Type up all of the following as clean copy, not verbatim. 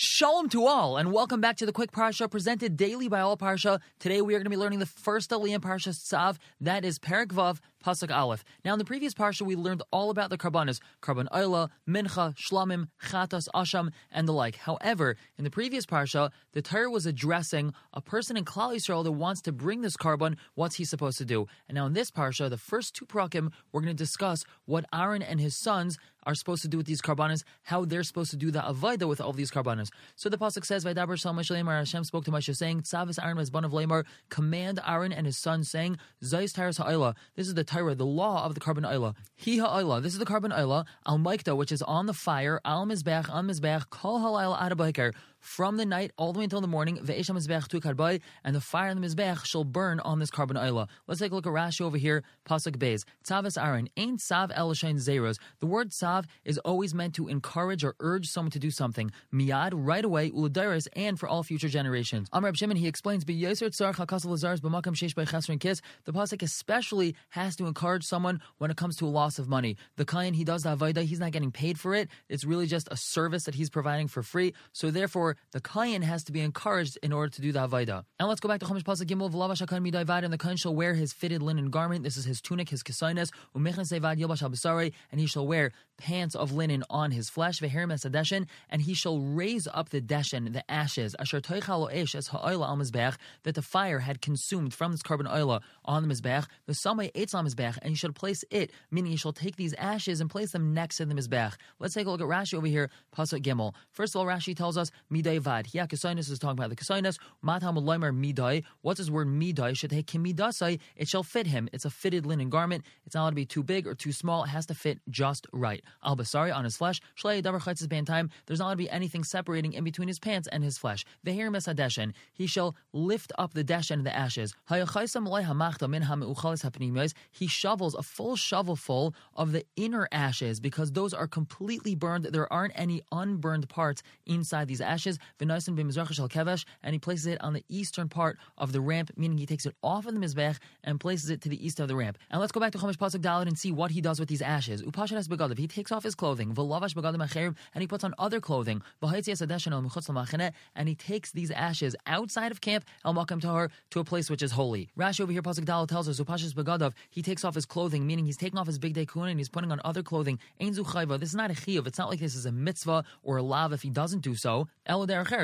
Shalom to all, and welcome back to the Quick Parsha, presented daily by All Parsha. Today we are going to be learning the first aliyah in Parsha Tzav, that is Perek Vav, Pasuk Aleph. Now in the previous Parsha we learned all about the korbanos, carbon oila, mincha, shlamim, Chatas, asham, and the like. However, in the previous Parsha, the Tyra was addressing a person in Klal Yisrael that wants to bring this carbon. What's he supposed to do? And now in this Parsha, the first two parakim, we're going to discuss what Aaron and his sons are supposed to do with these karbanos, how they're supposed to do the avodah with all these karbanos. So the pasuk says, "Vaydaber Hashem el Moshe Lemar." Hashem spoke to Moshe, saying, "Tzav es Aaron v'es banav Lemar." Command Aaron and his son, saying, "Zayis Tires haOila." This is the Tyra, the law of the carbon oila. Hiha Isla. This is the carbon oila. Al Maikta, which is on the fire. Al Mizbech. Al Mizbech. Kul Halil Adabaikar. From the night all the way until the morning, and the fire in the Mizbech shall burn on this carbon oila. Let's take a look at Rashi over here, Pasuk Beis. Tzav es Aaron, ain tzav el shein zeros. The word tzav is always meant to encourage or urge someone to do something. Miyad, right away, uladaris, and for all future generations. Amr Shimon, he explains, the Pasuk especially has to encourage someone when it comes to a loss of money. The Kayin, he does the avodah, he's not getting paid for it. It's really just a service that he's providing for free. So therefore, the Kayin has to be encouraged in order to do the Avodah. And let's go back to Chumash Pasuk Gimel. And the Kayin shall wear his fitted linen garment. This is his tunic, his Kisoyinus. And he shall wear pants of linen on his flesh. And he shall raise up the deshen, the ashes, that the fire had consumed from this carbon oila on the Mizbech. The Samay eats on Mizbech, and he shall place it, meaning he shall take these ashes and place them next to the Mizbech. Let's take a look at Rashi over here, Pasuk Gimel. First of all, Rashi tells us, Midaivad. Yeah, Kisoyinus is talking about the Kisoyinus. Matamulaimar midai. What's his word midai? Should take kimidasai. It shall fit him. It's a fitted linen garment. It's not allowed to be too big or too small. It has to fit just right. Al basari on his flesh. Shlei davar chaitzis bein time. There's not allowed to be anything separating in between his pants and his flesh. Vehirim es hadeshen. He shall lift up the deshen, the ashes. Hayachaisam lai hamachta min hameuchalis hapnimos. He shovels a full shovelful of the inner ashes because those are completely burned. There aren't any unburned parts inside these ashes. And he places it on the eastern part of the ramp, meaning he takes it off of the Mizbech and places it to the east of the ramp. And let's go back to Chumash Pasuk Dallad and see what he does with these ashes. He takes off his clothing, and he puts on other clothing, and he takes these ashes outside of camp to a place which is holy. Rashi over here, Pasuk Dallad tells us, he takes off his clothing, meaning he's taking off his big day kuna and he's putting on other clothing. This is not a chiyuv. It's not like this is a mitzvah or a lav if he doesn't do so.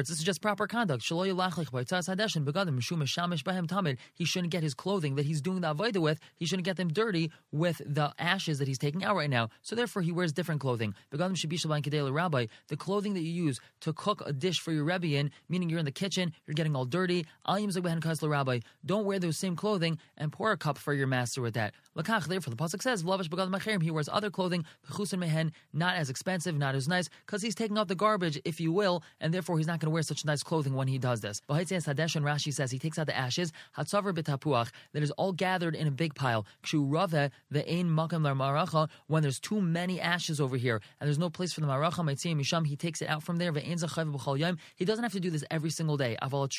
This is just proper conduct. He shouldn't get his clothing that he's doing the avodah with, he shouldn't get them dirty with the ashes that he's taking out right now. So therefore he wears different clothing. The clothing that you use to cook a dish for your Rebbe in, meaning you're in the kitchen, you're getting all dirty. Don't wear those same clothing and pour a cup for your master with that. Therefore the Pasuk says, he wears other clothing, not as expensive, not as nice, because he's taking out the garbage, if you will, and therefore he's not going to wear such nice clothing when he does this. Rashi says he takes out the ashes that is all gathered in a big pile. When there's too many ashes over here and there's no place for the maracha, he takes it out from there. He doesn't have to do this every single day. This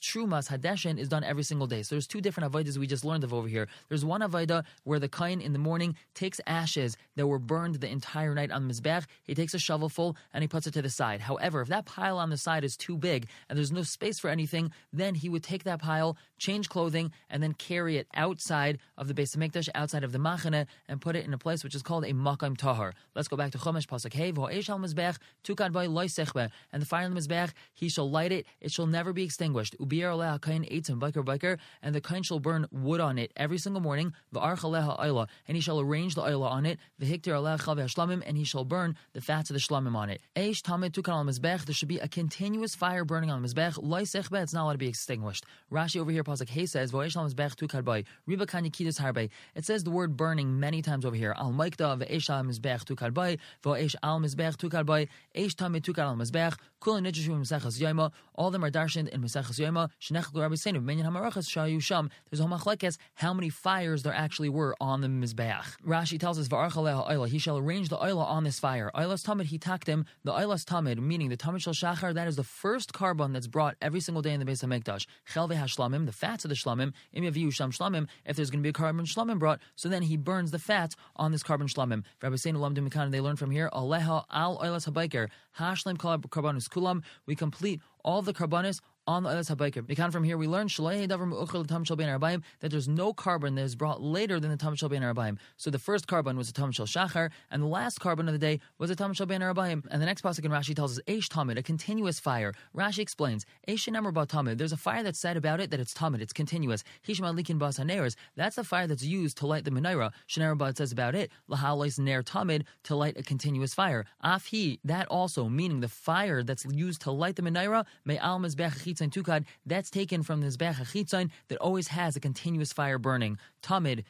trumas hadeshin is done every single day. So there's two different avodas we just learned of over here. There's one avodah where the kain in the morning takes ashes that were burned the entire night on the mizbech. He takes a shovelful and he puts it to the side. However, if that pile on the side is too big and there's no space for anything, then he would take that pile, change clothing, and then carry it outside of the Beis Hamikdash, outside of the Machaneh, and put it in a place which is called a Makom Tahor. Let's go back to Chumash Pasuk Hey, V'ho'esh al Mizbech, tukad by loy sechbeh. And the fire on the Mizbech, he shall light it, it shall never be extinguished. Ubi'er aleh ha'kayin eitzim, biker, and the kain shall burn wood on it every single morning. V'arch aleh ha'oila, and he shall arrange the oila on it. V'hikter aleh ha'chal v'hashlamim, and he shall burn the fats of the shlamim on it. Eish tamid tukad al Mizbech, there should be a continuous fire burning on the Mizbech. Loy sechbeh, it's not allowed to be extinguished. Rashi over here, Pasuk Hey says, V'oesh al Mizbech tukad by, riba kan yikidus harbei. It says the word burning many times over here. Al Maikta, V'esh al Mizbech tukad by, V'oesh al Mizbech tukad by, Eish tamid tukad al Mizbech, Kul Halil Adabaikar. All of them are darshaned in Mesachas Yoma. Shnechlu Rabbi Seinu, Minyan Hamarachas Shayu Sham. There's a machlekes how many fires there actually were on the Mizbech. Rashi tells us, V'arch aleh ha'oila, he shall arrange the oila on this fire. Oilas tamid he takdim, the oilas tamid, meaning the tamid shel shachar, that is the first carbon that's brought every single day in the Beis HaMikdash. Chelvei hashlamim, the fats of the shlamim, im yaviu sham shlamim, if there's going to be a carbon shlamim brought, so then he burns the fats on this carbon shlamim. Rabbi Seinu Lamdu Mikan, they learn from here, aleha al oilas habaikar, Hashlem kol korbanos kulam. We complete all the korbanos on the oilas habayker. Mikan, from here we learn that there's no carbon that is brought later than the tam shel bein arbaim. So the first carbon was a tam shel shachar, and the last carbon of the day was a tam shel bein arbaim. And the next pasuk in Rashi tells us eish tamid, a continuous fire. Rashi explains eish enemar ba tamid. There's a fire that's said about it that it's tamid, it's continuous. Hishma likin bas haneres. That's the fire that's used to light the menorah. Shneimar ba, it says about it lahalois ner tamid, to light a continuous fire. Afhi, that also, meaning the fire that's used to light the menorah, may al mizbech and tukad, that's taken from the Mizbech HaChitzain that always has a continuous fire burning. Tamid,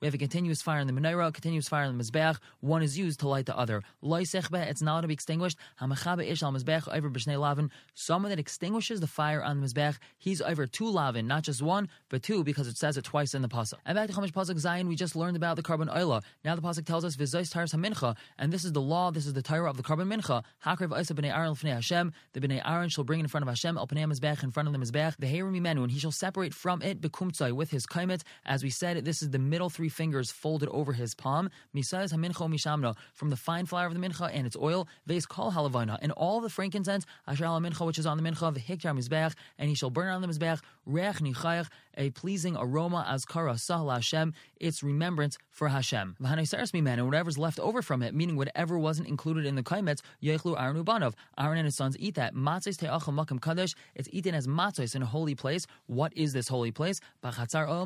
we have a continuous fire in the menorah, a continuous fire in the Mizbech. One is used to light the other. It's not to be extinguished. Someone that extinguishes the fire on the Mizbech, he's over two lavin, not just one, but two, because it says it twice in the pasuk. And back to Chumash Pasuk Zion, we just learned about the carbon oila. Now the pasuk tells us Zayis Tires haMincha, and this is the law, this is the Tyra of the carbon mincha. Hakrev Isa b'nei Aaron l'fnei Hashem, the b'nei Aaron shall bring in front of Hashem al pnei Mizbech, in front of the Mizbech, the Herim Imenu, and he shall separate from it bekumtzai, with his kaimet. As we said, this is the middle three fingers folded over his palm. Misaz hamincha mishamna, from the fine flour of the mincha and its oil. Veis kol halavana, and all the frankincense asher al mincha, which is on the mincha, v'hiktar Mizbech, and he shall burn on the Mizbech reach nichayach, a pleasing aroma, as kara sahla Hashem, its remembrance for Hashem. V'hanayseres mimenu, whatever's left over from it, meaning whatever wasn't included in the kaimet, yechlu Aaron ubanov, Aaron and his sons eat that. Matzis te'achal makam kadosh, it's eaten as matzos, in a holy place. What is this holy place? They shall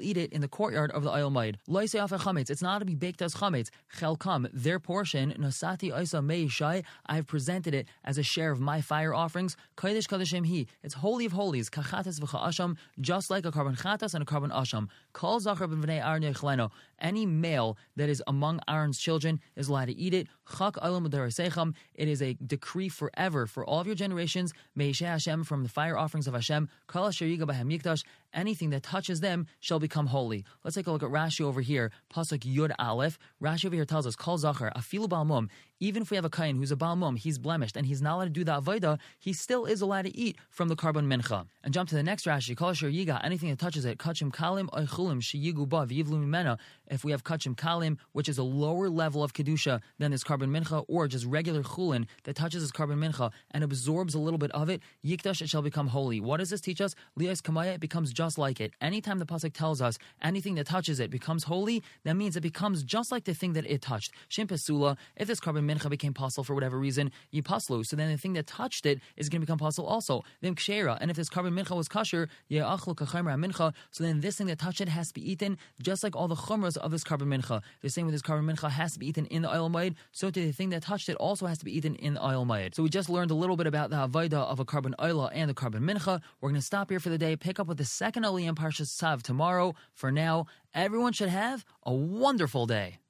eat it in the courtyard of the oil maid. It's not to be baked as chametz. Chelkam, their portion, nosati oisa meishai, I've presented it as a share of my fire offerings. Kodesh kodeshim hi, it's holy of holies. Kachatas v'cha'asham, just like a carbon chatas and a carbon asham. Kol zachar b'vnei Aaron yechleno, any male that is among Aaron's children is allowed to eat it. Chak olam udarasecham, it is a decree forever for all of your generations. Meishai Hashem, from the fire offerings of Hashem. Kol asher yiga b'hamikdash, anything that touches them shall become holy. Let's take a look at Rashi over here, pasuk Yud Aleph. Rashi over here tells us, Kol Zachar, afilu balmum, even if we have a Kayin who's a balmum, he's blemished, and he's not allowed to do the avodah, he still is allowed to eat from the carbon mincha. And jump to the next Rashi, Kol asher yiga, anything that touches it, kachim kalim oichulim sheyigu ba v'yivlu mimena, if we have kachim kalim, which is a lower level of kedusha than this carbon mincha, or just regular chulin that touches this carbon mincha and absorbs a little bit of it, yikdash, it shall become holy. What does this teach us? Lias kamaya, it becomes just like it. Anytime the pasuk tells us anything that touches it becomes holy, that means it becomes just like the thing that it touched. Shimpasula, if this carbon mincha became pasul for whatever reason, yipaslu, so then the thing that touched it is going to become pasul also. Then kshera, and if this carbon mincha was kasher, yeachlu kachaymer mincha, so then this thing that touched it has to be eaten, just like all the chumras of this carbon mincha. The same with this carbon mincha has to be eaten in the oil ma'id, so to the thing that touched it also has to be eaten in the oil ma'id. So we just learned a little bit about the avodah of a carbon oila and the carbon mincha. We're going to stop here for the day, pick up with the second aliyah in Parsha Tzav tomorrow. For now, everyone should have a wonderful day.